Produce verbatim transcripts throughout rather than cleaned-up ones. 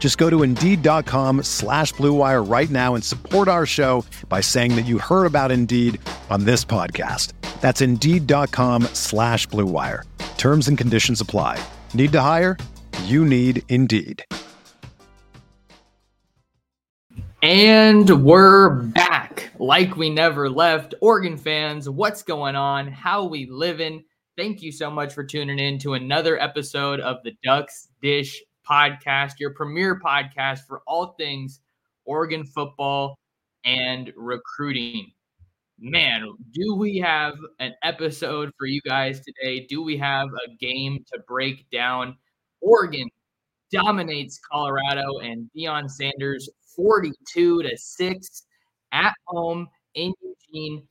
Just go to Indeed.com slash Blue Wire right now and support our show by saying that you heard about Indeed on this podcast. That's Indeed.com slash Blue Wire. Terms and conditions apply. Need to hire? You need Indeed. And we're back like we never left. Oregon fans, what's going on? How we living? Thank you so much for tuning in to another episode of the Ducks Dish Podcast, your premier podcast for all things Oregon football and recruiting. Man, do we have an episode for you guys today? Do we have a game to break down? Oregon dominates Colorado and Deion Sanders forty-two to six at home in Eugene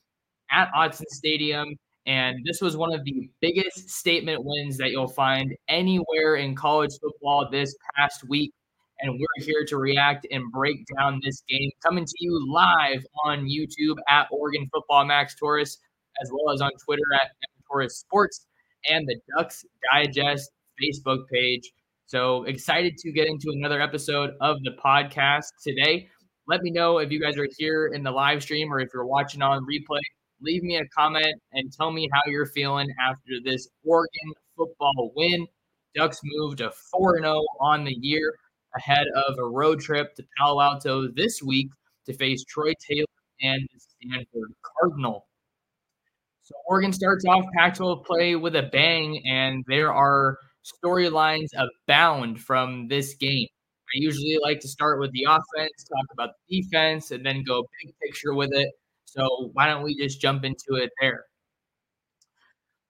at Autzen Stadium. And this was one of the biggest statement wins that you'll find anywhere in college football this past week. And we're here to react and break down this game, coming to you live on YouTube at Oregon Football Max Torres, as well as on Twitter at Torres Sports and the Ducks Digest Facebook page. So excited to get into another episode of the podcast today. Let me know if you guys are here in the live stream or if you're watching on replay. Leave me a comment and tell me how you're feeling after this Oregon football win. Ducks moved to four and oh on the year ahead of a road trip to Palo Alto this week to face Troy Taylor and the Stanford Cardinal. So Oregon starts off Pac twelve play with a bang, and there are storylines abound from this game. I usually like to start with the offense, talk about the defense, and then go big picture with it. So why don't we just jump into it there?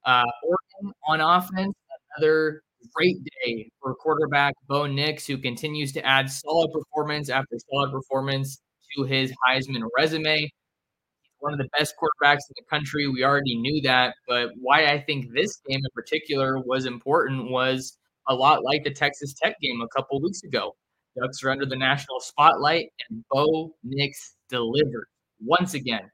Uh, Oregon on offense, another great day for quarterback Bo Nix, who continues to add solid performance after solid performance to his Heisman resume. He's one of the best quarterbacks in the country. We already knew that, but why I think this game in particular was important was a lot like the Texas Tech game a couple weeks ago. Ducks are under the national spotlight, and Bo Nix delivered once again.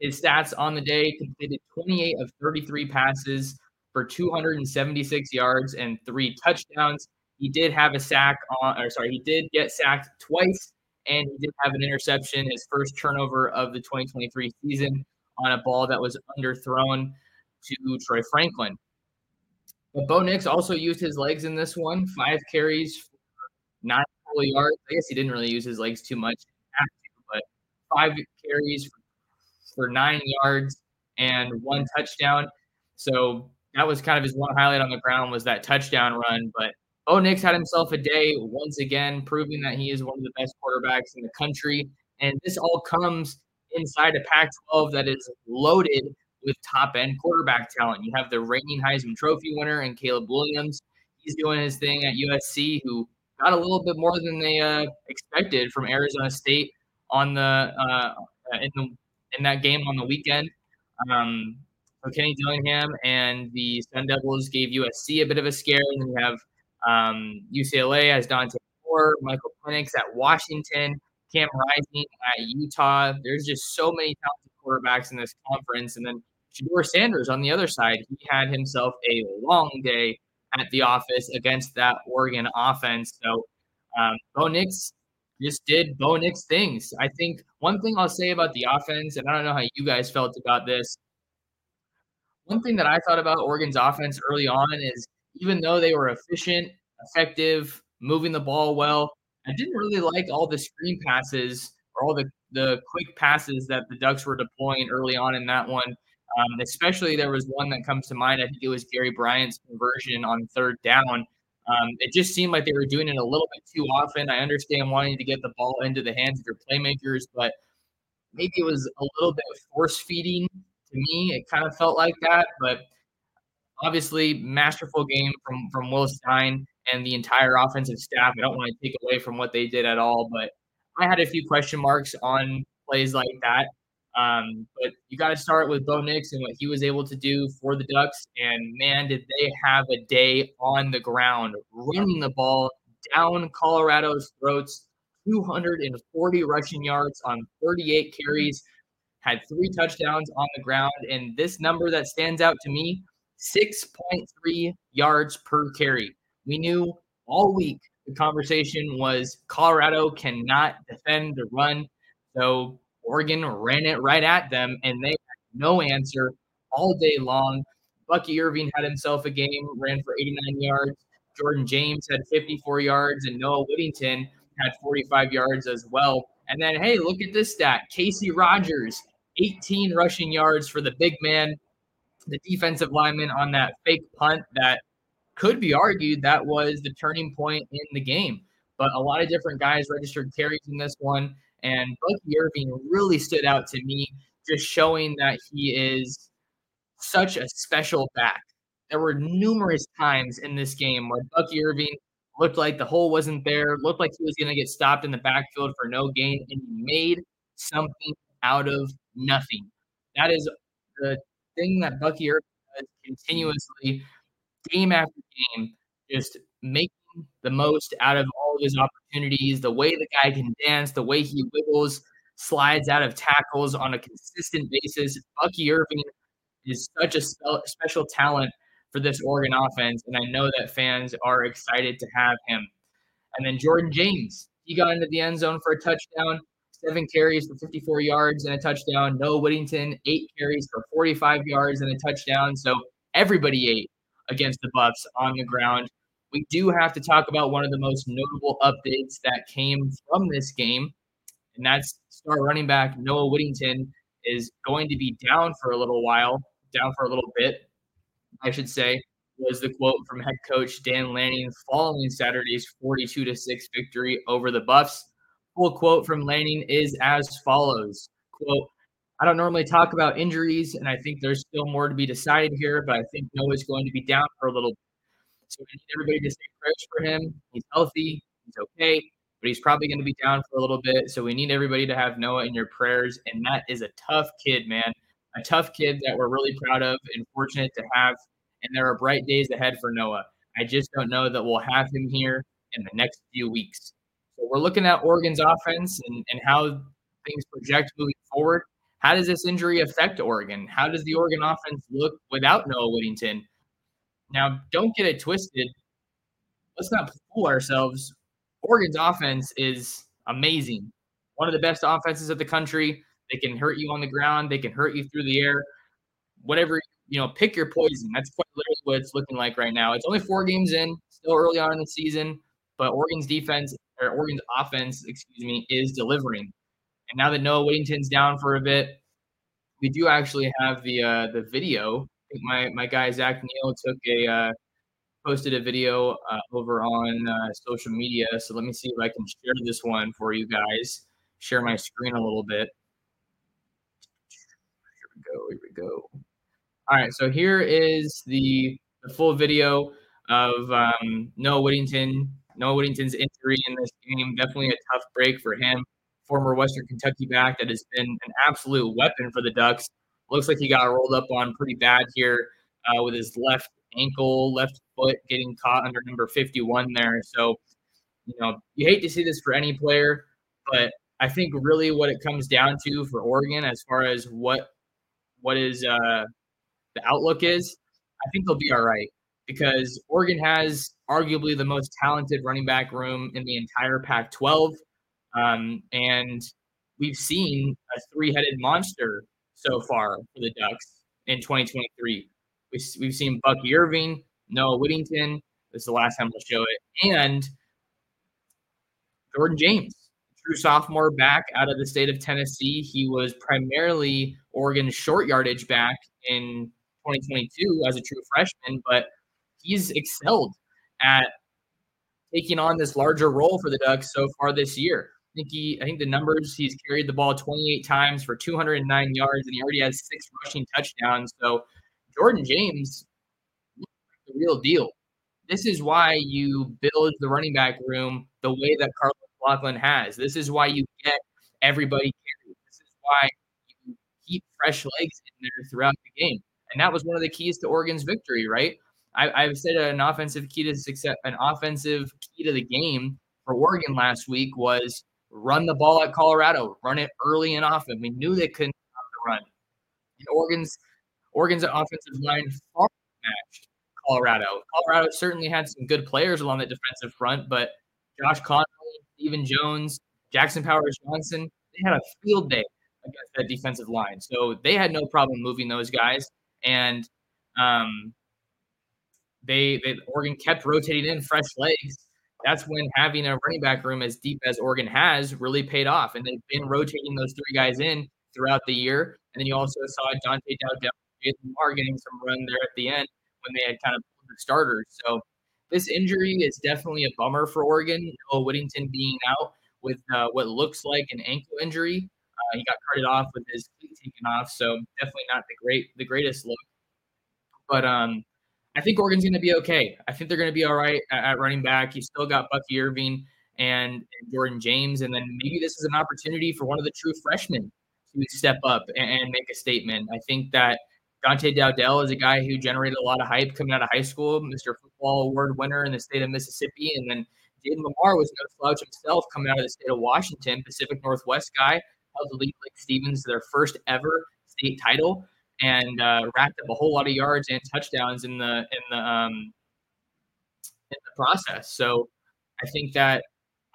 His stats on the day: completed twenty-eight of thirty-three passes for two hundred seventy-six yards and three touchdowns. He did have a sack on, or sorry, he did get sacked twice, and he did have an interception, his first turnover of the twenty twenty-three season, on a ball that was underthrown to Troy Franklin. But Bo Nix also used his legs in this one, five carries for nine full yards. I guess he didn't really use his legs too much, but five carries for nine yards and one touchdown. So that was kind of his one highlight on the ground, was that touchdown run. But Bo Nix had himself a day once again, proving that he is one of the best quarterbacks in the country. And this all comes inside a Pac twelve that is loaded with top-end quarterback talent. You have the reigning Heisman Trophy winner and Caleb Williams. He's doing his thing at U S C, who got a little bit more than they uh, expected from Arizona State on the uh, in the in that game on the weekend. Um, so Kenny Dillingham and the Sun Devils gave U S C a bit of a scare. And then we have um, U C L A as Dante Moore, Michael Penix at Washington, Cam Rising at Utah. There's just so many talented quarterbacks in this conference. And then Shedeur Sanders on the other side, he had himself a long day at the office against that Oregon offense. So um, Bo Nix just did Bo Nix things. I think one thing I'll say about the offense, and I don't know how you guys felt about this, one thing that I thought about Oregon's offense early on is, even though they were efficient, effective, moving the ball well, I didn't really like all the screen passes or all the, the quick passes that the Ducks were deploying early on in that one. Um, especially there was one that comes to mind. I think it was Gary Bryant's conversion on third down. Um, it just seemed like they were doing it a little bit too often. I understand wanting to get the ball into the hands of your playmakers, but maybe it was a little bit of force feeding to me. It kind of felt like that, but obviously masterful game from, from Will Stein and the entire offensive staff. I don't want to take away from what they did at all, but I had a few question marks on plays like that. Um, but you got to start with Bo Nix and what he was able to do for the Ducks. And, man, did they have a day on the ground, running the ball down Colorado's throats, two hundred forty rushing yards on thirty-eight carries, had three touchdowns on the ground. And this number that stands out to me, six point three yards per carry. We knew all week the conversation was Colorado cannot defend the run. So Oregon ran it right at them, and they had no answer all day long. Bucky Irving had himself a game, ran for eighty-nine yards. Jordan James had fifty-four yards, and Noah Whittington had forty-five yards as well. And then, hey, look at this stat. Casey Rogers, eighteen rushing yards for the big man, the defensive lineman on that fake punt that could be argued that was the turning point in the game. But a lot of different guys registered carries in this one. And Bucky Irving really stood out to me, just showing that he is such a special back. There were numerous times in this game where Bucky Irving looked like the hole wasn't there, looked like he was going to get stopped in the backfield for no gain, and he made something out of nothing. That is the thing that Bucky Irving does continuously, game after game, just making the most out of all of his opportunities, the way the guy can dance, the way he wiggles, slides out of tackles on a consistent basis. Bucky Irving is such a spe- special talent for this Oregon offense, and I know that fans are excited to have him. And then Jordan James, he got into the end zone for a touchdown, seven carries for fifty-four yards and a touchdown. Noah Whittington, eight carries for forty-five yards and a touchdown. So everybody ate against the Buffs on the ground. We do have to talk about one of the most notable updates that came from this game, and that's star running back Noah Whittington is going to be down for a little while, down for a little bit, I should say, was the quote from head coach Dan Lanning following Saturday's forty-two to six victory over the Buffs. Full quote from Lanning is as follows, quote, "I don't normally talk about injuries, and I think there's still more to be decided here, but I think Noah's going to be down for a little bit. So we need everybody to say prayers for him. He's healthy. He's okay. But he's probably going to be down for a little bit. So we need everybody to have Noah in your prayers." And that is a tough kid, man. A tough kid that we're really proud of and fortunate to have. And there are bright days ahead for Noah. I just don't know that we'll have him here in the next few weeks. So we're looking at Oregon's offense and, and how things project moving forward. How does this injury affect Oregon? How does the Oregon offense look without Noah Whittington? Now, don't get it twisted. Let's not fool ourselves. Oregon's offense is amazing. One of the best offenses of the country. They can hurt you on the ground. They can hurt you through the air. Whatever, you know, pick your poison. That's quite literally what it's looking like right now. It's only four games in, still early on in the season, but Oregon's defense, or Oregon's offense, excuse me, is delivering. And now that Noah Whittington's down for a bit, we do actually have the uh, the video. I think my, my guy, Zach Neal, took a, uh, posted a video uh, over on uh, social media. So let me see if I can share this one for you guys. Share my screen a little bit. Here we go. Here we go. All right. So here is the, the full video of um, Noah Whittington. Noah Whittington's injury in this game. Definitely a tough break for him. Former Western Kentucky back that has been an absolute weapon for the Ducks. Looks like he got rolled up on pretty bad here uh, with his left ankle, left foot getting caught under number fifty-one there. So, you know, you hate to see this for any player, but I think really what it comes down to for Oregon as far as what what is uh, the outlook is, I think they'll be all right because Oregon has arguably the most talented running back room in the entire Pac twelve. Um, and we've seen a three-headed monster so far for the Ducks in twenty twenty-three. We've, we've seen Bucky Irving, Noah Whittington. This is the last time we'll show it. And Jordan James, true sophomore back out of the state of Tennessee. He was primarily Oregon's short yardage back in twenty twenty-two as a true freshman, but he's excelled at taking on this larger role for the Ducks so far this year. I think he, I think the numbers, he's carried the ball twenty-eight times for two hundred nine yards, and he already has six rushing touchdowns. So Jordan James, the real deal. This is why you build the running back room the way that Carlos Laughlin has. This is why you get everybody carried. This is why you keep fresh legs in there throughout the game. And that was one of the keys to Oregon's victory, right? I, I've said an offensive key to success, an offensive key to the game for Oregon last week was run the ball at Colorado, run it early and often. We knew they couldn't stop the run. And Oregon's Oregon's offensive line far matched Colorado. Colorado certainly had some good players along the defensive front, but Josh Conley, Stephen Jones, Jackson Powers-Johnson, they had a field day against that defensive line. So they had no problem moving those guys. And um, they, they Oregon kept rotating in fresh legs. That's when having a running back room as deep as Oregon has really paid off. And they've been rotating those three guys in throughout the year. And then you also saw Dante Dowdell and Jalen Moore getting some run there at the end when they had kind of pulled the starters. So this injury is definitely a bummer for Oregon. Noah Whittington being out with uh, what looks like an ankle injury. Uh, he got carted off with his cleat taken off, so definitely not the great, the greatest look. But um, I think Oregon's going to be okay. I think they're going to be all right at, at running back. You still got Bucky Irving and, and Jordan James, and then maybe this is an opportunity for one of the true freshmen to step up and, and make a statement. I think that Dante Dowdell is a guy who generated a lot of hype coming out of high school, Mister Football Award winner in the state of Mississippi, and then Jaden Lamar was no slouch himself coming out of the state of Washington, Pacific Northwest guy. Helped lead Blake Stevens to their first ever state title, and uh, racked up a whole lot of yards and touchdowns in the in the um, in the process. So I think that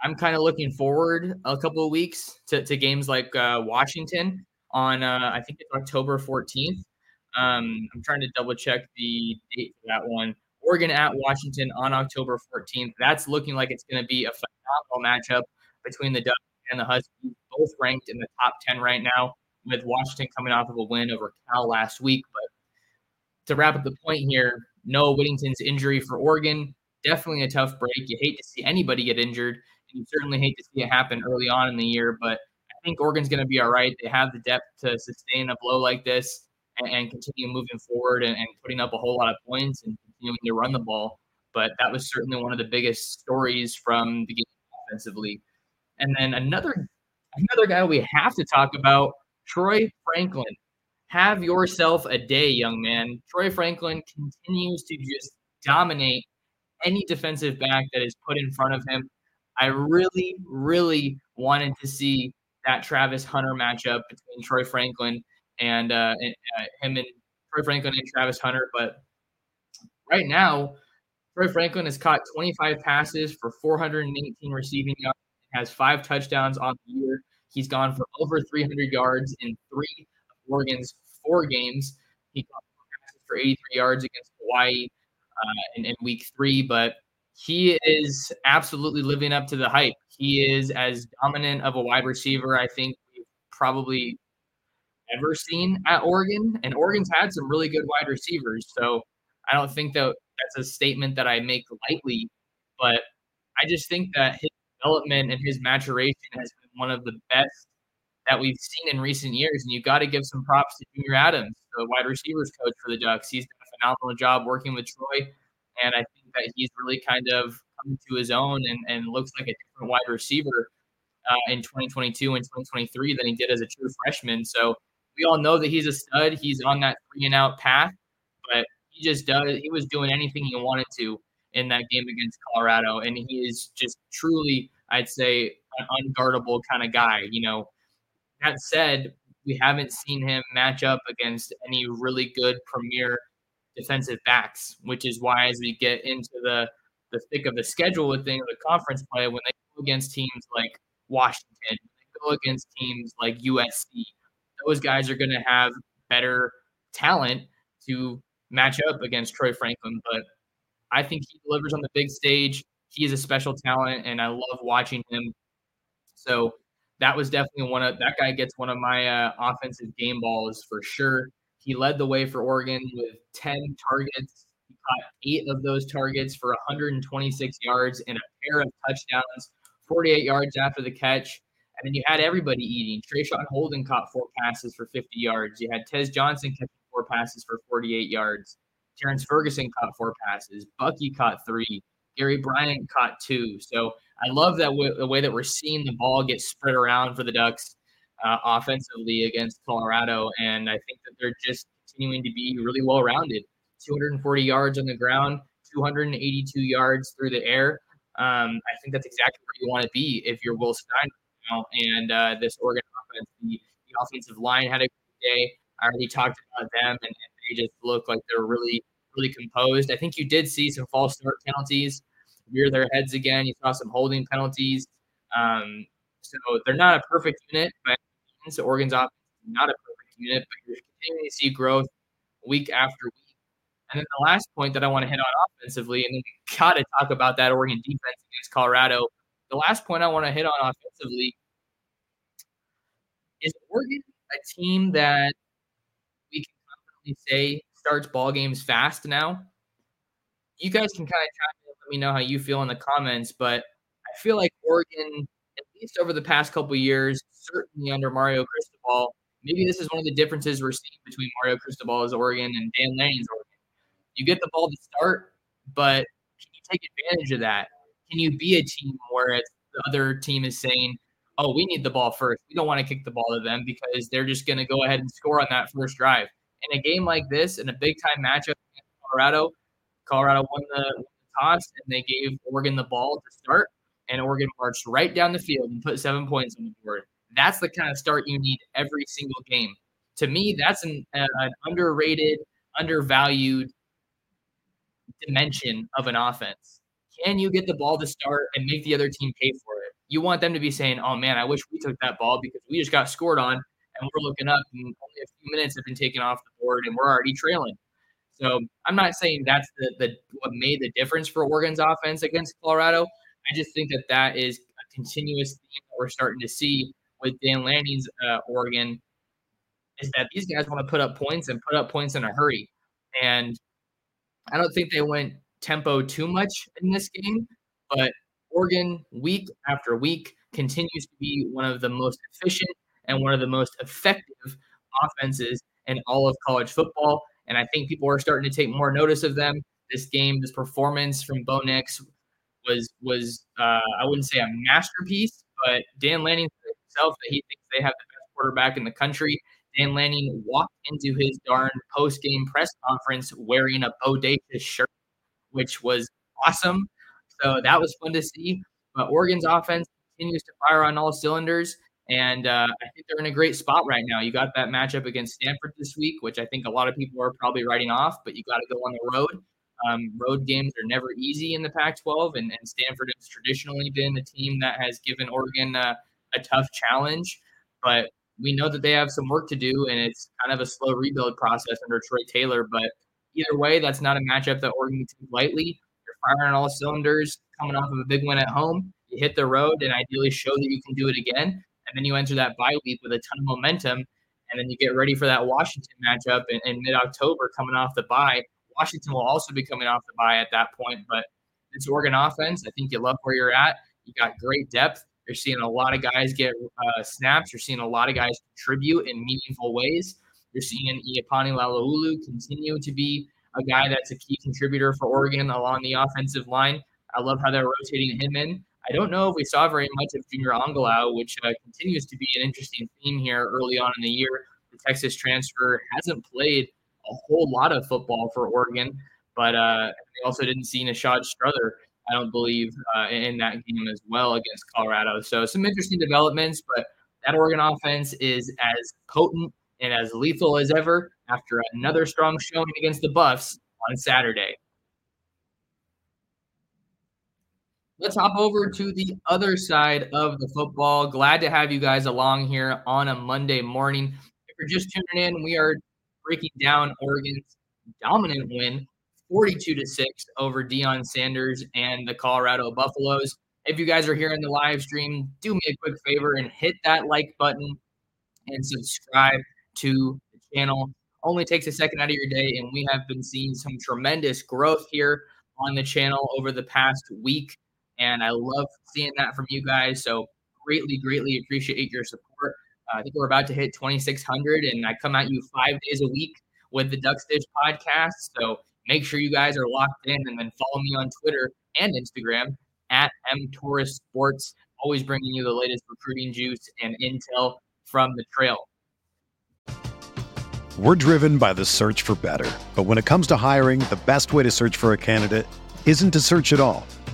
I'm kind of looking forward a couple of weeks to, to games like uh, Washington on uh, I think it's October fourteenth. Um, I'm trying to double check the date for that one. Oregon at Washington on October fourteenth. That's looking like it's going to be a phenomenal matchup between the Ducks and the Huskies, both ranked in the top ten right now, with Washington coming off of a win over Cal last week. But to wrap up the point here, Noah Whittington's injury for Oregon, definitely a tough break. You hate to see anybody get injured, and you certainly hate to see it happen early on in the year. But I think Oregon's going to be all right. They have the depth to sustain a blow like this and, and continue moving forward and, and putting up a whole lot of points and continuing to run the ball. But that was certainly one of the biggest stories from the game offensively. And then another another guy we have to talk about, Troy Franklin. Have yourself a day, young man. Troy Franklin continues to just dominate any defensive back that is put in front of him. I really, really wanted to see that Travis Hunter matchup between Troy Franklin and, uh, and uh, him and Troy Franklin and Travis Hunter. But right now, Troy Franklin has caught twenty-five passes for four hundred eighteen receiving yards. Has five touchdowns on the year. He's gone for over three hundred yards in three of Oregon's four games. He got for eighty-three yards against Hawaii uh, in, in week three, but he is absolutely living up to the hype. He is as dominant of a wide receiver I think we've probably ever seen at Oregon, and Oregon's had some really good wide receivers, so I don't think that that's a statement that I make lightly, but I just think that his development and his maturation has been one of the best that we've seen in recent years. And you got to give some props to Junior Adams, the wide receivers coach for the Ducks. He's done a phenomenal job working with Troy. And I think that he's really kind of come to his own and, and looks like a different wide receiver uh, in twenty twenty-two and twenty twenty-three than he did as a true freshman. So we all know that he's a stud. He's on that three and out path, but he just does. He was doing anything he wanted to in that game against Colorado. And he is just truly, I'd say, an unguardable kind of guy. You know, that said, we haven't seen him match up against any really good premier defensive backs, which is why as we get into the, the thick of the schedule with things like conference play, when they go against teams like Washington, when they go against teams like U S C, those guys are going to have better talent to match up against Troy Franklin. But I think he delivers on the big stage. He is a special talent, and I love watching him. So that was definitely one of – that guy gets one of my uh, offensive game balls for sure. He led the way for Oregon with ten targets. He caught eight of those targets for one hundred twenty-six yards and a pair of touchdowns, forty-eight yards after the catch. And then you had everybody eating. Trayshawn Holden caught four passes for fifty yards. You had Tez Johnson catching four passes for forty-eight yards. Terrence Ferguson caught four passes. Bucky caught three. Gary Bryant caught two. So I love that w- the way that we're seeing the ball get spread around for the Ducks uh, offensively against Colorado. And I think that they're just continuing to be really well-rounded. two hundred forty yards on the ground, two hundred eighty-two yards through the air. Um, I think that's exactly where you want to be if you're Will Stein now. And uh, this Oregon offense, the, the offensive line had a good day. I already talked about them, and, and they just look like they're really, really composed. I think you did see some false start penalties rear their heads again. You saw some holding penalties. Um, so they're not a perfect unit, but so Oregon's offense is not a perfect unit, but you're continuing to see growth week after week. And then the last point that I want to hit on offensively, and then we got to talk about that Oregon defense against Colorado. The last point I want to hit on offensively is Oregon a team that we can confidently say starts ball games fast now. You guys can kind of try to let me know how you feel in the comments, but I feel like Oregon, at least over the past couple of years, certainly under Mario Cristobal, maybe this is one of the differences we're seeing between Mario Cristobal's Oregon and Dan Lanning's Oregon. You get the ball to start, but can you take advantage of that? Can you be a team where it's the other team is saying, oh, we need the ball first. We don't want to kick the ball to them because they're just going to go ahead and score on that first drive. In a game like this, in a big-time matchup against Colorado, Colorado won the, won the toss, and they gave Oregon the ball to start, and Oregon marched right down the field and put seven points on the board. That's the kind of start you need every single game. To me, that's an, an underrated, undervalued dimension of an offense. Can you get the ball to start and make the other team pay for it? You want them to be saying, oh, man, I wish we took that ball because we just got scored on, and we're looking up, and only a few minutes have been taken off the board, and we're already trailing. So I'm not saying that's the, the what made the difference for Oregon's offense against Colorado. I just think that that is a continuous theme that we're starting to see with Dan Lanning's uh, Oregon, is that these guys want to put up points and put up points in a hurry. And I don't think they went tempo too much in this game, but Oregon week after week continues to be one of the most efficient and one of the most effective offenses in all of college football. And I think people are starting to take more notice of them. This game, this performance from Bo Nix was, was uh, I wouldn't say a masterpiece, but Dan Lanning said himself that he thinks they have the best quarterback in the country. Dan Lanning walked into his darn post-game press conference wearing a bodacious shirt, which was awesome. So that was fun to see. But Oregon's offense continues to fire on all cylinders. And uh, I think they're in a great spot right now. You got that matchup against Stanford this week, which I think a lot of people are probably writing off, but you got to go on the road. Um, road games are never easy in the Pac twelve, and, and Stanford has traditionally been the team that has given Oregon uh, a tough challenge. But we know that they have some work to do, and it's kind of a slow rebuild process under Troy Taylor. But either way, that's not a matchup that Oregon can take lightly. You're firing all cylinders, coming off of a big win at home. You hit the road and ideally show that you can do it again. And then you enter that bye week with a ton of momentum, and then you get ready for that Washington matchup in, in mid-October coming off the bye. Washington will also be coming off the bye at that point, but it's Oregon offense. I think you love where you're at. You got great depth. You're seeing a lot of guys get uh, snaps. You're seeing a lot of guys contribute in meaningful ways. You're seeing Iapani Lalaulu continue to be a guy that's a key contributor for Oregon along the offensive line. I love how they're rotating him in. I don't know if we saw very much of Junior Angelau, which uh, continues to be an interesting theme here early on in the year. The Texas transfer hasn't played a whole lot of football for Oregon, but uh, they also didn't see Nishad Strother, I don't believe, uh, in that game as well against Colorado. So some interesting developments, but that Oregon offense is as potent and as lethal as ever after another strong showing against the Buffs on Saturday. Let's hop over to the other side of the football. Glad to have you guys along here on a Monday morning. If you're just tuning in, we are breaking down Oregon's dominant win, forty-two to six over Deion Sanders and the Colorado Buffaloes. If you guys are here in the live stream, do me a quick favor and hit that like button and subscribe to the channel. only takes a second out of your day, and we have been seeing some tremendous growth here on the channel over the past week, and I love seeing that from you guys. So greatly, greatly appreciate your support. Uh, I think we're about to hit twenty-six hundred, and I come at you five days a week with the Ducks Dish Podcast. So make sure you guys are locked in, and then follow me on Twitter and Instagram at Torres Sports. Always bringing you the latest recruiting juice and intel from the trail. We're driven by the search for better. But when it comes to hiring, the best way to search for a candidate isn't to search at all.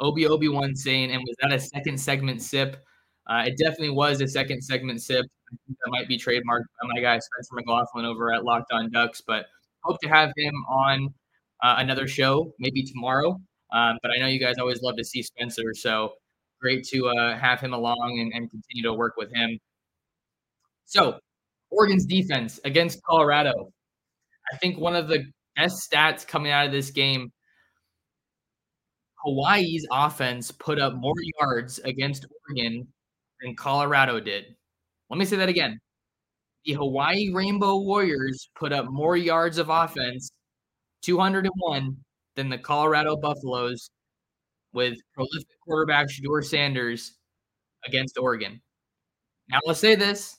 Obi Obi-Wan saying, and was that a second segment sip? Uh, it definitely was a second segment sip. I think that might be trademarked by my guy Spencer McLaughlin over at Locked On Ducks, but hope to have him on uh, another show, maybe tomorrow. Um, but I know you guys always love to see Spencer, so great to uh, have him along and, and continue to work with him. So Oregon's defense against Colorado. I think one of the best stats coming out of this game, Hawaii's offense put up more yards against Oregon than Colorado did. Let me say that again. The Hawaii Rainbow Warriors put up more yards of offense, two hundred one, than the Colorado Buffaloes with prolific quarterback Shedeur Sanders against Oregon. Now, let's say this.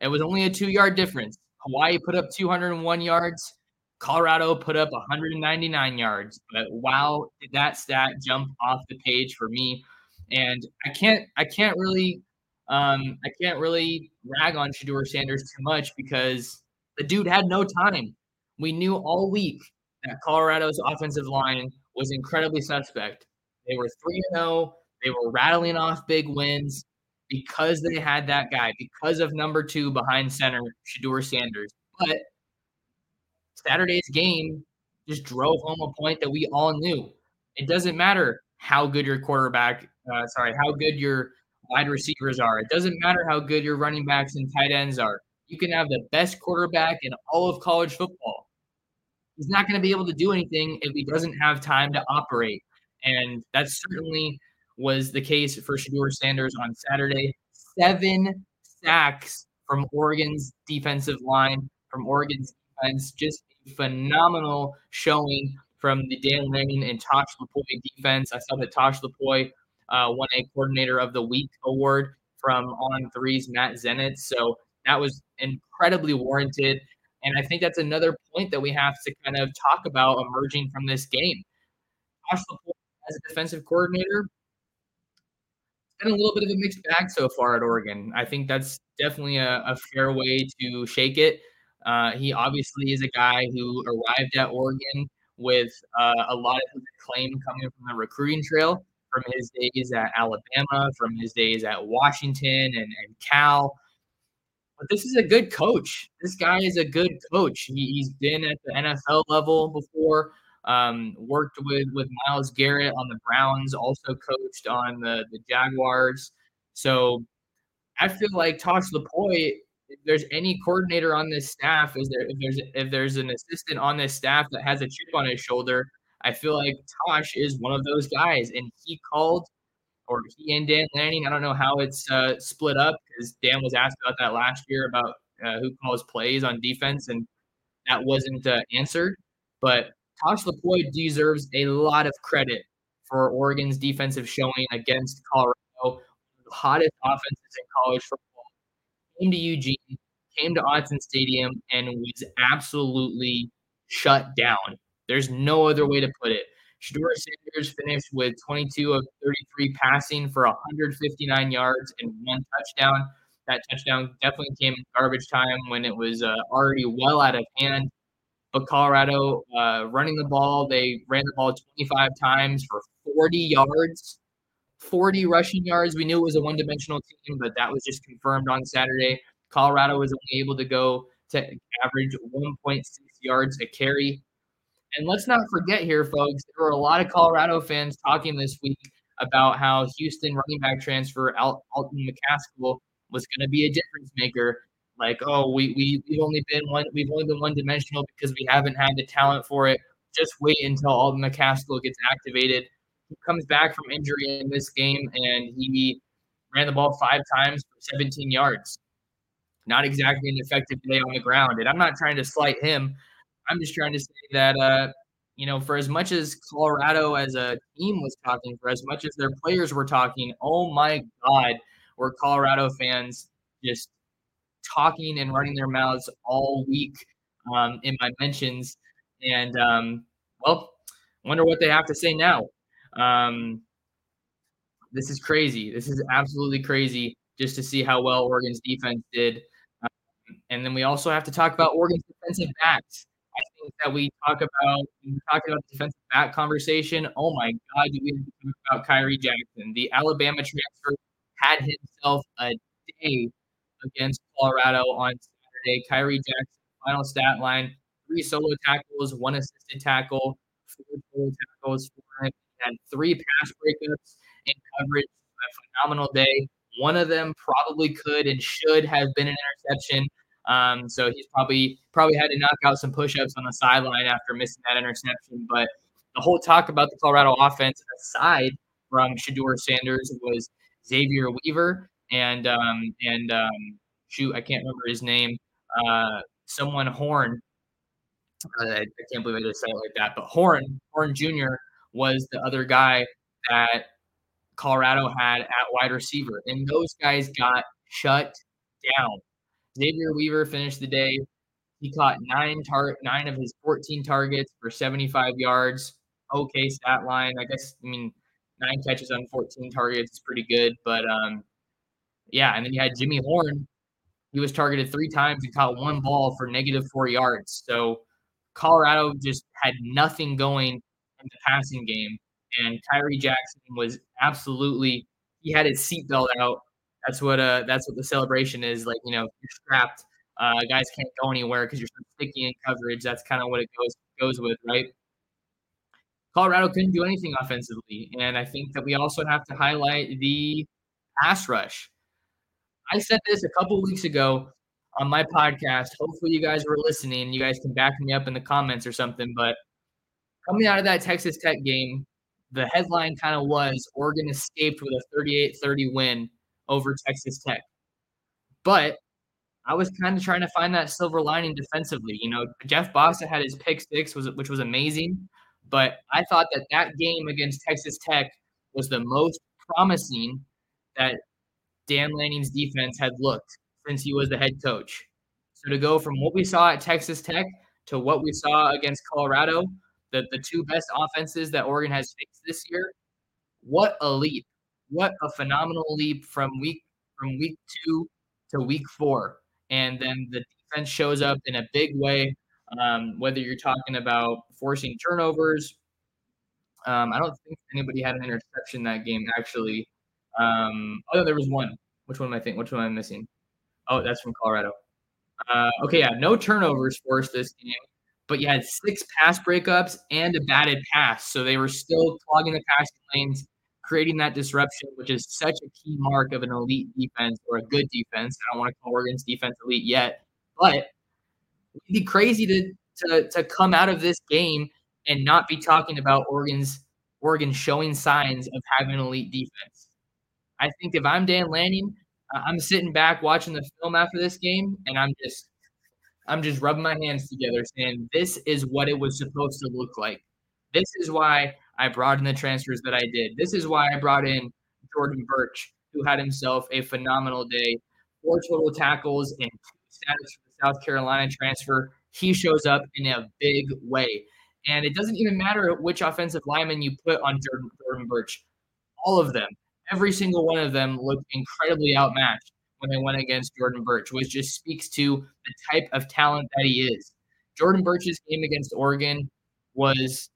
It was only a two-yard difference. Hawaii put up two hundred one yards. Colorado put up one hundred ninety-nine yards, but wow, did that stat jump off the page for me? And I can't, I can't really, um, I can't really rag on Shedeur Sanders too much because the dude had no time. We knew all week that Colorado's offensive line was incredibly suspect. They were three and oh. They were rattling off big wins because they had that guy, because of number two behind center, Shedeur Sanders. But Saturday's game just drove home a point that we all knew. It doesn't matter how good your quarterback, uh, sorry, how good your wide receivers are. It doesn't matter how good your running backs and tight ends are. You can have the best quarterback in all of college football. He's not going to be able to do anything if he doesn't have time to operate. And that certainly was the case for Shedeur Sanders on Saturday. Seven sacks from Oregon's defensive line, from Oregon's defense, just phenomenal showing from the Dan Lanning and Tosh Lupoi defense. I saw that Tosh Lupoi uh, won a Coordinator of the Week award from On Three's Matt Zenitz. So that was incredibly warranted. And I think that's another point that we have to kind of talk about emerging from this game. Tosh Lupoi as a defensive coordinator, it's been a little bit of a mixed bag so far at Oregon. I think that's definitely a, a fair way to shake it. Uh, he obviously is a guy who arrived at Oregon with uh, a lot of his acclaim coming from the recruiting trail, from his days at Alabama, from his days at Washington and, and Cal. But this is a good coach. This guy is a good coach. He, he's been at the N F L level before, um, worked with, with Myles Garrett on the Browns, also coached on the, the Jaguars. So I feel like Tosh Lupoi, if there's any coordinator on this staff, is there if there's if there's an assistant on this staff that has a chip on his shoulder, I feel like Tosh is one of those guys. And he called, or he and Dan Lanning, I don't know how it's uh, split up, because Dan was asked about that last year, about uh, who calls plays on defense, and that wasn't uh, answered. But Tosh Lupoi deserves a lot of credit for Oregon's defensive showing against Colorado, one of the hottest offenses in college football. Came to Eugene, came to Autzen Stadium, and was absolutely shut down. There's no other way to put it. Shedeur Sanders finished with twenty-two of thirty-three passing for one hundred fifty-nine yards and one touchdown. That touchdown definitely came in garbage time when it was uh, already well out of hand. But Colorado uh, running the ball, they ran the ball twenty-five times for forty yards. forty rushing yards. We knew it was a one-dimensional team, but that was just confirmed on Saturday. Colorado was only able to go to average one point six yards a carry. And let's not forget here, folks, there were a lot of Colorado fans talking this week about how Houston running back transfer Al- Alton McCaskill was going to be a difference maker. Like, oh, we, we, we've only been one, we've only been one-dimensional because we haven't had the talent for it. Just wait until Alton McCaskill gets activated. He comes back from injury in this game, and he ran the ball five times for seventeen yards. Not exactly an effective day on the ground. And I'm not trying to slight him. I'm just trying to say that, uh, you know, for as much as Colorado as a team was talking, for as much as their players were talking, oh, my God, were Colorado fans just talking and running their mouths all week um, in my mentions. And, um, well, wonder what they have to say now. Um, this is crazy. This is absolutely crazy just to see how well Oregon's defense did. Um, and then we also have to talk about Oregon's defensive backs. I think that we talk about, we talk about the defensive back conversation. Oh my God, do we have to talk about Khyree Jackson? The Alabama transfer had himself a day against Colorado on Saturday. Khyree Jackson, final stat line, three solo tackles, one assisted tackle, four solo tackles, four had three pass breakups and coverage. A phenomenal day. One of them probably could and should have been an interception. Um, so he's probably probably had to knock out some push-ups on the sideline after missing that interception. But the whole talk about the Colorado offense, aside from Shedeur Sanders, was Xavier Weaver and um, and um, shoot, I can't remember his name. Uh, someone Horn. Uh, I can't believe I just said it like that. But Horn, Horn Junior was the other guy that Colorado had at wide receiver. And those guys got shut down. Xavier Weaver finished the day. He caught nine tar- nine of his fourteen targets for seventy-five yards. Okay stat line. I guess, I mean, nine catches on fourteen targets is pretty good. But, um, yeah, and then you had Jimmy Horn. He was targeted three times and caught one ball for negative four yards. So Colorado just had nothing going in the passing game, and Khyree Jackson was absolutely, he had his seatbelt out. That's what uh that's what the celebration is like. You know, you're strapped, uh guys can't go anywhere because you're so sticky in coverage. That's kind of what it goes goes with, right? Colorado couldn't do anything offensively, and I think that we also have to highlight the pass rush. I said this a couple weeks ago on my podcast. Hopefully you guys were listening. You guys can back me up in the comments or something, but coming out of that Texas Tech game, the headline kind of was Oregon escaped with a thirty-eight thirty win over Texas Tech. But I was kind of trying to find that silver lining defensively. You know, Jeff Bossa had his pick six, was, which was amazing. But I thought that that game against Texas Tech was the most promising that Dan Lanning's defense had looked since he was the head coach. So to go from what we saw at Texas Tech to what we saw against Colorado, the, the two best offenses that Oregon has faced this year, what a leap. What a phenomenal leap from week from week two to week four. And then the defense shows up in a big way, um, whether you're talking about forcing turnovers. Um, I don't think anybody had an interception that game, actually. Um, oh, there was one. Which one am I thinking? Which one am I missing? Oh, that's from Colorado. Uh, okay, yeah, no turnovers forced this game, but you had six pass breakups and a batted pass. So they were still clogging the passing lanes, creating that disruption, which is such a key mark of an elite defense or a good defense. I don't want to call Oregon's defense elite yet, but it'd be crazy to to, to come out of this game and not be talking about Oregon's Oregon showing signs of having an elite defense. I think if I'm Dan Lanning, uh, I'm sitting back watching the film after this game, and I'm just I'm just rubbing my hands together saying, this is what it was supposed to look like. This is why I brought in the transfers that I did. This is why I brought in Jordan Burch, who had himself a phenomenal day. Four total tackles and two sacks for the South Carolina transfer. He shows up in a big way. And it doesn't even matter which offensive lineman you put on Jordan, Jordan Burch. All of them. Every single one of them looked incredibly outmatched when they went against Jordan Burch, which just speaks to the type of talent that he is. Jordan Burch's game against Oregon was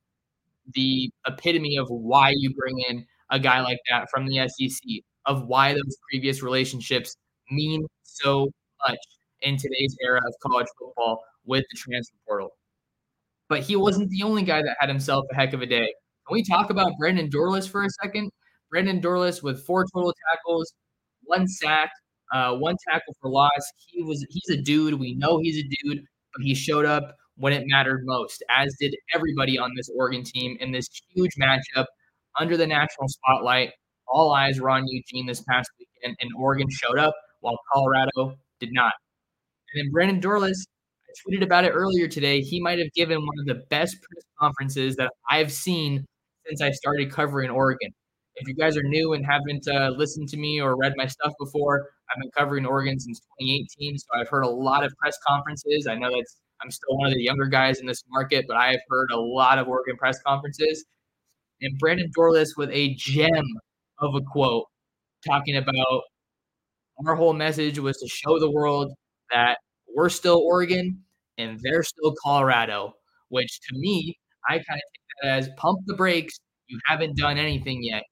the epitome of why you bring in a guy like that from the S E C, of why those previous relationships mean so much in today's era of college football with the transfer portal. But he wasn't the only guy that had himself a heck of a day. Can we talk about Brandon Dorlus for a second? Brandon Dorlus with four total tackles, one sack, uh, one tackle for loss. He was he's a dude. We know he's a dude, but he showed up when it mattered most, as did everybody on this Oregon team in this huge matchup under the national spotlight. All eyes were on Eugene this past weekend, and Oregon showed up while Colorado did not. And then Brandon Dorlus, I tweeted about it earlier today, he might have given one of the best press conferences that I've seen since I started covering Oregon. If you guys are new and haven't uh, listened to me or read my stuff before, I've been covering Oregon since twenty eighteen, so I've heard a lot of press conferences. I know that's I'm still one of the younger guys in this market, but I have heard a lot of Oregon press conferences. And Brandon Dorlus with a gem of a quote talking about our whole message was to show the world that we're still Oregon and they're still Colorado, which to me, I kind of take that as pump the brakes. You haven't done anything yet.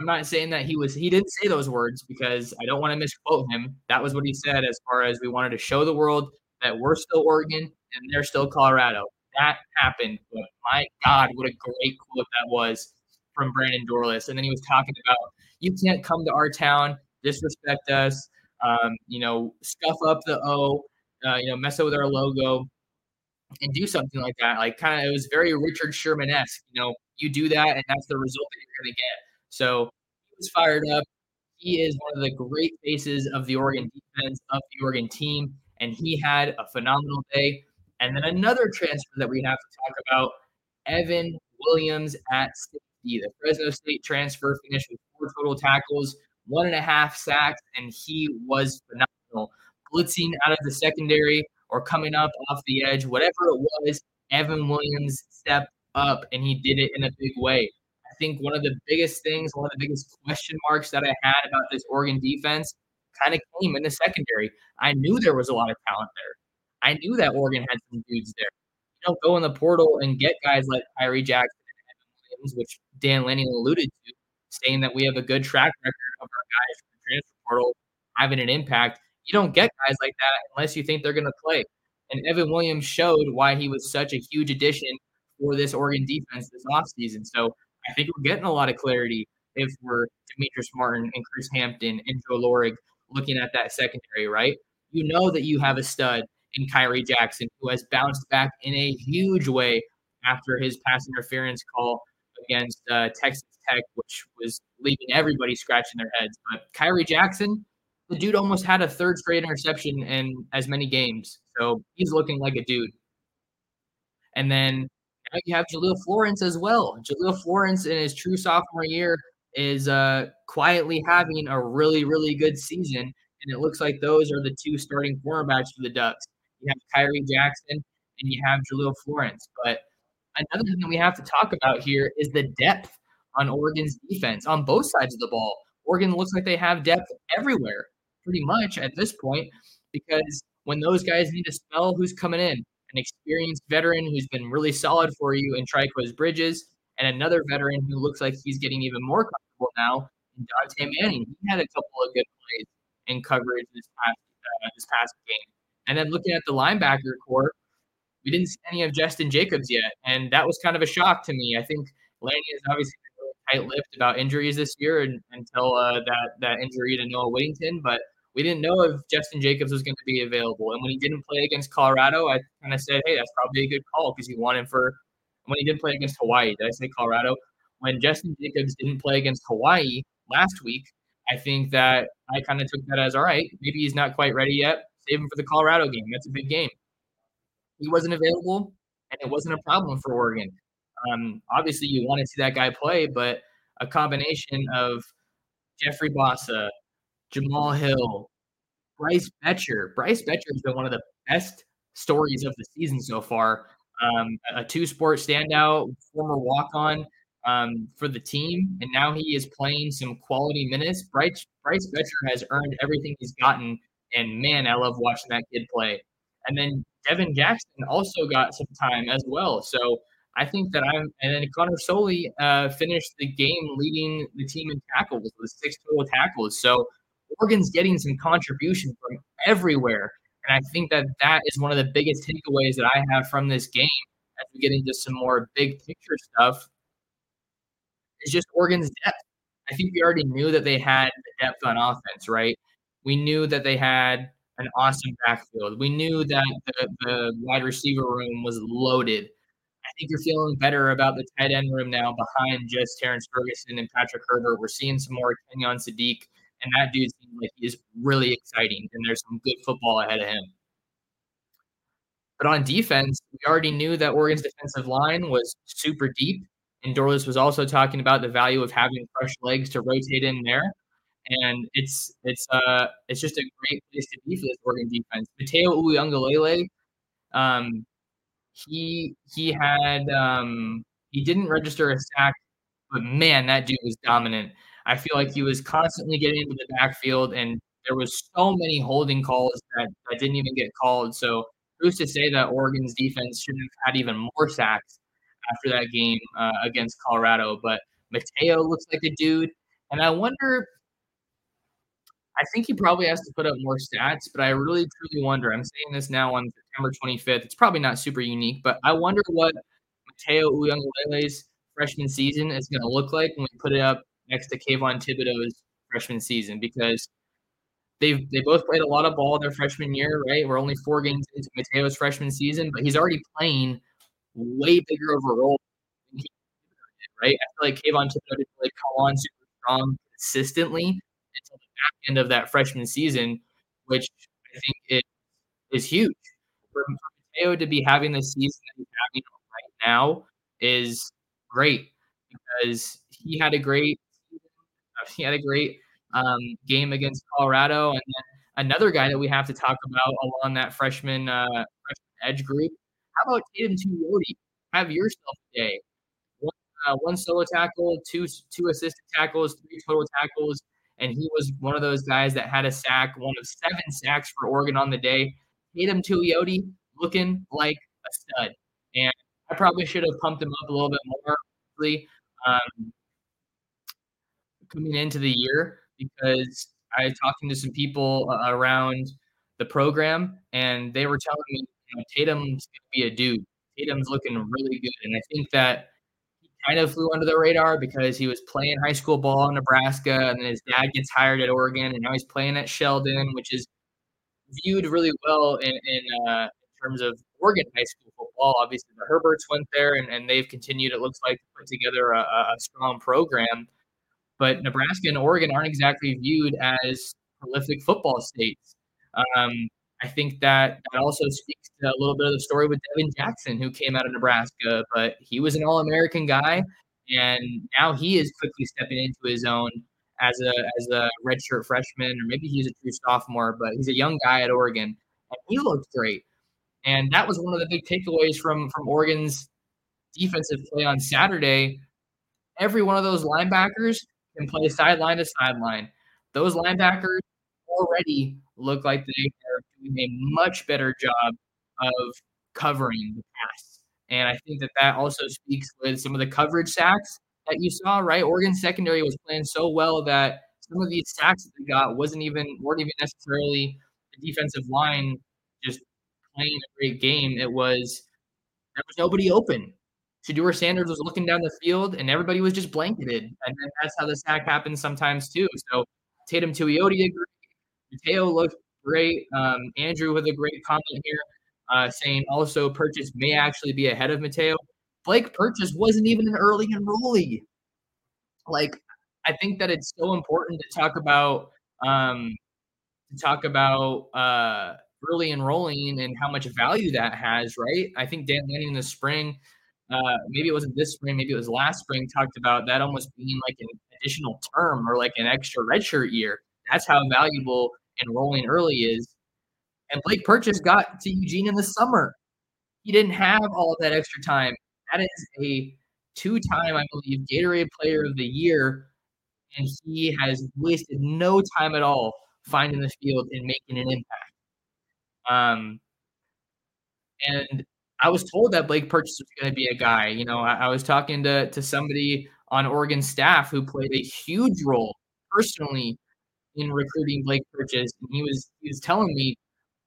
I'm not saying that he was, he didn't say those words because I don't want to misquote him. That was what he said as far as we wanted to show the world that we're still Oregon and they're still Colorado. That happened. But my God, what a great quote that was from Brandon Dorlus. And then he was talking about, you can't come to our town, disrespect us, um, you know, scuff up the O, uh, you know, mess up with our logo and do something like that. Like kind of, it was very Richard Sherman-esque, you know, you do that and that's the result that you're going to get. So he was fired up. He is one of the great faces of the Oregon defense, of the Oregon team. And he had a phenomenal day. And then another transfer that we have to talk about, Evan Williams at safety. The Fresno State transfer finished with four total tackles, one and a half sacks, and he was phenomenal. Blitzing out of the secondary or coming up off the edge, whatever it was, Evan Williams stepped up, and he did it in a big way. I think one of the biggest things, one of the biggest question marks that I had about this Oregon defense kind of came in the secondary. I knew there was a lot of talent there. I knew that Oregon had some dudes there. You don't go in the portal and get guys like Khyree Jackson and Evan Williams, which Dan Lanning alluded to, saying that we have a good track record of our guys from the transfer portal having an impact. You don't get guys like that unless you think they're going to play. And Evan Williams showed why he was such a huge addition for this Oregon defense this offseason. So I think we're getting a lot of clarity if we're Demetrius Martin and Chris Hampton and Joe Lorig looking at that secondary, right? You know that you have a stud in Khyree Jackson, who has bounced back in a huge way after his pass interference call against uh, Texas Tech, which was leaving everybody scratching their heads. But Khyree Jackson, the dude almost had a third straight interception in as many games. So he's looking like a dude. And then now you have Jaleel Florence as well. Jaleel Florence in his true sophomore year is uh, quietly having a really, really good season, and it looks like those are the two starting cornerbacks for the Ducks. You have Khyree Jackson, and and you have Jaleel Florence. But another thing that we have to talk about here is the depth on Oregon's defense on both sides of the ball. Oregon looks like they have depth everywhere pretty much at this point, because when those guys need to spell who's coming in, an experienced veteran who's been really solid for you in Triquez Bridges, and another veteran who looks like he's getting even more comfortable now, Dante Manning. He had a couple of good plays in coverage this past uh, this past game. And then looking at the linebacker corps, we didn't see any of Justin Jacobs yet, and that was kind of a shock to me. I think Lanning is obviously really tight-lipped about injuries this year, and, until uh, that that injury to Noah Whittington, but we didn't know if Justin Jacobs was going to be available. And when he didn't play against Colorado, I kind of said, hey, that's probably a good call, because he won him for – when he didn't play against Hawaii, did I say Colorado? When Justin Jacobs didn't play against Hawaii last week, I think that I kind of took that as, all right, maybe he's not quite ready yet. Save him for the Colorado game. That's a big game. He wasn't available, and it wasn't a problem for Oregon. Um, obviously, you want to see that guy play, but a combination of Jeffrey Bossa, Jamal Hill, Bryce Boettcher. Bryce Boettcher has been one of the best stories of the season so far. Um, a two-sport standout, former walk-on um, for the team, and now he is playing some quality minutes. Bryce Bryce Boettcher has earned everything he's gotten, and man, I love watching that kid play. And then Devin Jackson also got some time as well. So I think that I'm – and then Connor Soley uh, finished the game leading the team in tackles with six total tackles. So Oregon's getting some contribution from everywhere. And I think that that is one of the biggest takeaways that I have from this game as we get into some more big picture stuff. It's just Oregon's depth. I think we already knew that they had the depth on offense, right? We knew that they had an awesome backfield. We knew that the, the wide receiver room was loaded. I think you're feeling better about the tight end room now behind just Terrence Ferguson and Patrick Herbert. We're seeing some more Kenyon Sadiq. And that dude seems like he is really exciting, and there's some good football ahead of him. But on defense, we already knew that Oregon's defensive line was super deep, and Dorlus was also talking about the value of having fresh legs to rotate in there. And it's it's uh it's just a great place to be for this Oregon defense. Mateo Uyunglele, um, he he had um, he didn't register a sack, but man, that dude was dominant. I feel like he was constantly getting into the backfield, and there was so many holding calls that, that didn't even get called. So who's to say that Oregon's defense shouldn't have had even more sacks after that game uh, against Colorado? But Mateo looks like a dude. And I wonder, I think he probably has to put up more stats, but I really, truly wonder. I'm saying this now on September twenty-fifth. It's probably not super unique, but I wonder what Mateo Uyunglele's freshman season is going to look like when we put it up next to Kayvon Thibodeau's freshman season, because they've they both played a lot of ball their freshman year, right? We're only four games into Mateo's freshman season, but he's already playing way bigger of a role than he did, right? I feel like Kayvon Thibodeau didn't really come on super strong consistently until the back end of that freshman season, which I think is, is huge. For Mateo to be having the season that he's having right now is great, because he had a great He had a great um, game against Colorado. And then another guy that we have to talk about along that freshman, uh, freshman edge group. How about Tatum Tuioti? Have yourself a day. One, uh, one solo tackle, two two assisted tackles, three total tackles. And he was one of those guys that had a sack, one of seven sacks for Oregon on the day. Tatum Tuioti looking like a stud. And I probably should have pumped him up a little bit more um coming into the year, because I was talking to some people uh, around the program, and they were telling me, you know, Tatum's going to be a dude. Tatum's looking really good. And I think that he kind of flew under the radar because he was playing high school ball in Nebraska, and then his dad gets hired at Oregon, and now he's playing at Sheldon, which is viewed really well in, in, uh, in terms of Oregon high school football. Obviously, the Herberts went there, and, and they've continued, it looks like, to put together a, a strong program. But Nebraska and Oregon aren't exactly viewed as prolific football states. Um, I think that that also speaks to a little bit of the story with Devin Jackson, who came out of Nebraska, but he was an All-American guy, and now he is quickly stepping into his own as a as a redshirt freshman, or maybe he's a true sophomore, but he's a young guy at Oregon, and he looked great. And that was one of the big takeaways from, from Oregon's defensive play on Saturday. Every one of those linebackers can play sideline to sideline. Those linebackers already look like they are doing a much better job of covering the pass. And I think that that also speaks with some of the coverage sacks that you saw, right? Oregon secondary was playing so well that some of these sacks that they got wasn't even, weren't even necessarily the defensive line just playing a great game. It was, there was nobody open. Shedeur Sanders was looking down the field, and everybody was just blanketed. And then that's how the sack happens sometimes, too. So Tatum Tuioti, Mateo looked great. Um, Andrew with a great comment here uh, saying also Purchase may actually be ahead of Mateo. Blake Purchase wasn't even an early enrollee. Like, I think that it's so important to talk about um, to talk about uh, early enrolling and how much value that has, right? I think Dan Lanning in the spring – Uh, maybe it wasn't this spring, maybe it was last spring, talked about that almost being like an additional term or like an extra redshirt year. That's how valuable enrolling early is. And Blake Purchase got to Eugene in the summer. He didn't have all of that extra time. That is a two-time, I believe, Gatorade Player of the Year, and he has wasted no time at all finding the field and making an impact. Um, and I was told that Blake Purchase was going to be a guy. You know, I, I was talking to, to somebody on Oregon staff who played a huge role personally in recruiting Blake Purchase. And he was he was telling me,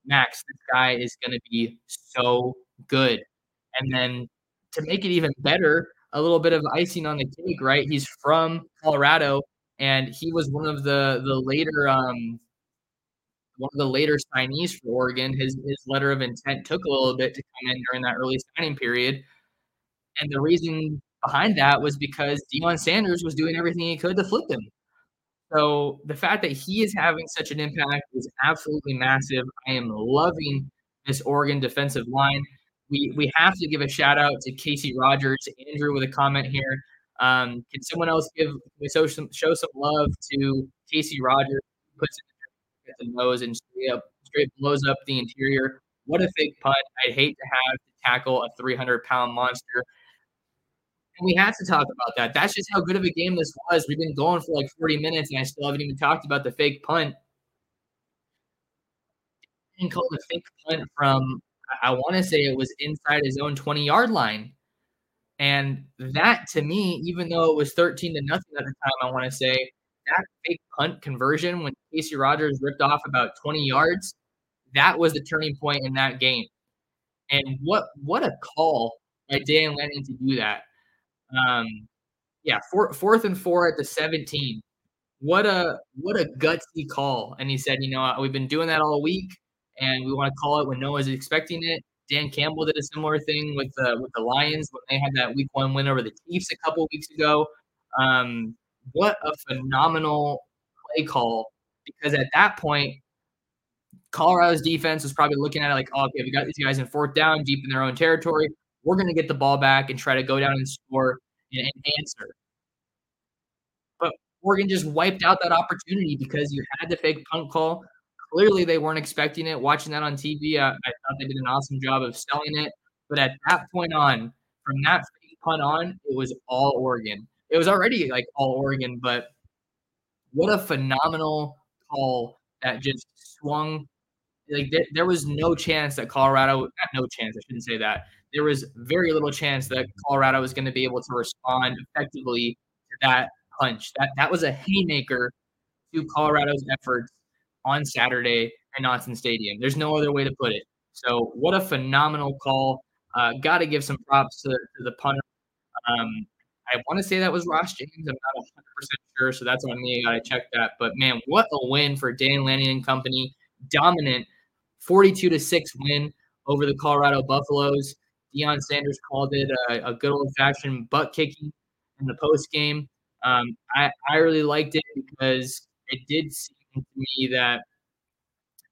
Max, this guy is going to be so good. And then to make it even better, a little bit of icing on the cake, right? He's from Colorado, and he was one of the the later um, one of the later signees for Oregon. His his letter of intent took a little bit to come in during that early signing period. And the reason behind that was because Deion Sanders was doing everything he could to flip him. So the fact that he is having such an impact is absolutely massive. I am loving this Oregon defensive line. We we have to give a shout out to Casey Rogers. Andrew with a comment here. Um, can someone else give show some, show some love to Casey Rogers? Who puts in the nose and straight up, straight blows up the interior. What a fake punt. I'd hate to have to tackle a three hundred pound monster. And we had to talk about that. That's just how good of a game this was. We've been going for like forty minutes, and I still haven't even talked about the fake punt. And called a fake punt from, I want to say it was inside his own twenty yard line. And that to me, even though it was thirteen to nothing at the time, I want to say, that fake punt conversion when Casey Rogers ripped off about twenty yards, that was the turning point in that game. And what what a call by Dan Lanning to do that. Um, yeah, four, fourth and four at the seventeen. What a what a gutsy call. And he said, you know, we've been doing that all week, and we want to call it when no one's expecting it. Dan Campbell did a similar thing with the, with the Lions when they had that week one win over the Chiefs a couple weeks ago. Um What a phenomenal play call, because at that point, Colorado's defense was probably looking at it like, oh, okay, we got these guys in fourth down, deep in their own territory. We're going to get the ball back and try to go down and score and, and answer. But Oregon just wiped out that opportunity because you had the fake punt call. Clearly, they weren't expecting it. Watching that on T V, I, I thought they did an awesome job of selling it. But at that point on, from that fake punt on, it was all Oregon. It was already like all Oregon, but what a phenomenal call that just swung. Like th- there was no chance that Colorado, not no chance, I shouldn't say that. There was very little chance that Colorado was going to be able to respond effectively to that punch. That that was a haymaker to Colorado's efforts on Saturday in Autzen Stadium. There's no other way to put it. So what a phenomenal call. Uh, Got to give some props to, to the punter. Um, I want to say that was Ross James. I'm not one hundred percent sure, so that's on me. I got to check that. But, man, what a win for Dan Lanning and company. Dominant forty-two to six win over the Colorado Buffaloes. Deion Sanders called it a, a good old-fashioned butt-kicking in the postgame. Um, I, I really liked it because it did seem to me that,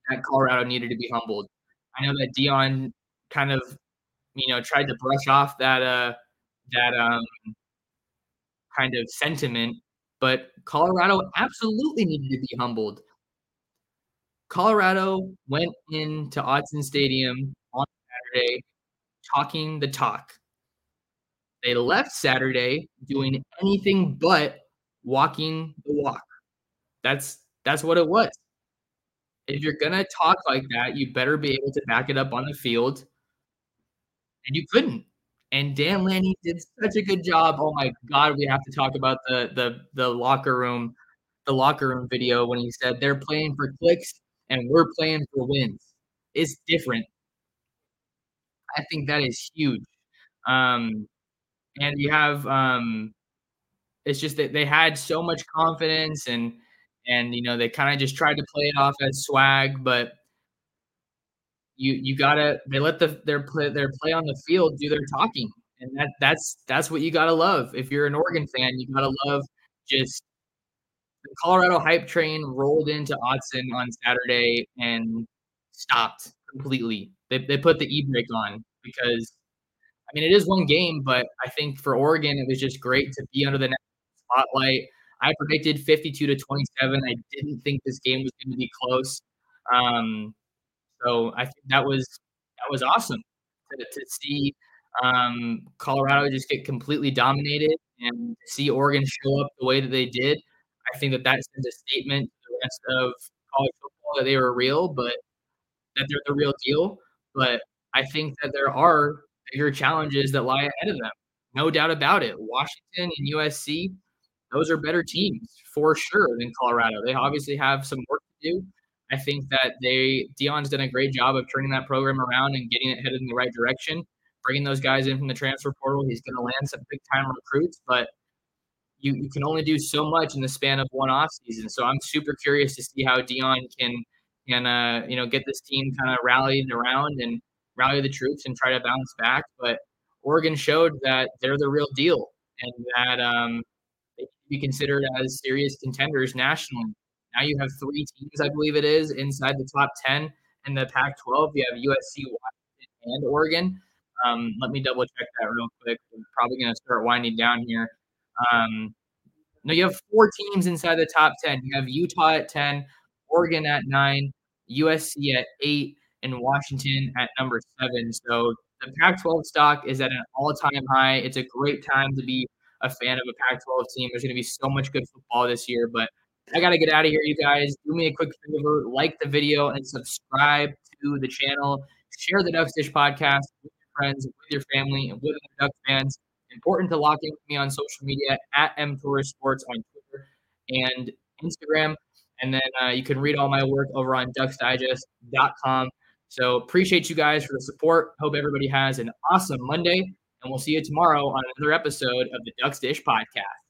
that Colorado needed to be humbled. I know that Deion kind of, you know, tried to brush off that uh, that um. kind of sentiment, but Colorado absolutely needed to be humbled. Colorado went into Autzen Stadium on Saturday talking the talk. They left Saturday doing anything but walking the walk. That's that's what it was. If you're going to talk like that, you better be able to back it up on the field. And you couldn't. And Dan Lanning did such a good job. Oh, my God, we have to talk about the the the locker room, the locker room video when he said they're playing for clicks and we're playing for wins. It's different. I think that is huge. Um, and you have um, – it's just that they had so much confidence and, and you know, they kind of just tried to play it off as swag, but – You you gotta they let the their play their play on the field do their talking, and that that's that's what you gotta love. If you're an Oregon fan, you gotta love just the Colorado hype train rolled into Autzen on Saturday and stopped completely. They they put the e-brake on because I mean it is one game, but I think for Oregon it was just great to be under the spotlight. I predicted fifty-two to twenty-seven. I didn't think this game was going to be close. Um, So I think that was that was awesome to, to see um, Colorado just get completely dominated and see Oregon show up the way that they did. I think that that sends a statement to the rest of college football that they were real, but that they're the real deal. But I think that there are bigger challenges that lie ahead of them, no doubt about it. Washington and U S C, those are better teams for sure than Colorado. They obviously have some work to do. I think that they Deion's done a great job of turning that program around and getting it headed in the right direction, bringing those guys in from the transfer portal. He's going to land some big-time recruits, but you, you can only do so much in the span of one offseason. So I'm super curious to see how Deion can can uh, you know get this team kind of rallied around and rally the troops and try to bounce back. But Oregon showed that they're the real deal and that um, they can be considered as serious contenders nationally. Now you have three teams, I believe it is, inside the top ten in the Pac twelve. You have U S C, Washington, and Oregon. Um, let me double check that real quick. We're probably going to start winding down here. Um, no, you have four teams inside the top ten. You have Utah at ten, Oregon at nine, U S C at eight, and Washington at number seven. So the Pac twelve stock is at an all-time high. It's a great time to be a fan of a Pac twelve team. There's going to be so much good football this year, but I got to get out of here, you guys. Do me a quick favor, like the video and subscribe to the channel. Share the Ducks Dish podcast with your friends, with your family, and with other Ducks fans. Important to lock in with me on social media at Torres Sports on Twitter and Instagram. And then uh, you can read all my work over on ducks digest dot com. So appreciate you guys for the support. Hope everybody has an awesome Monday, and we'll see you tomorrow on another episode of the Ducks Dish podcast.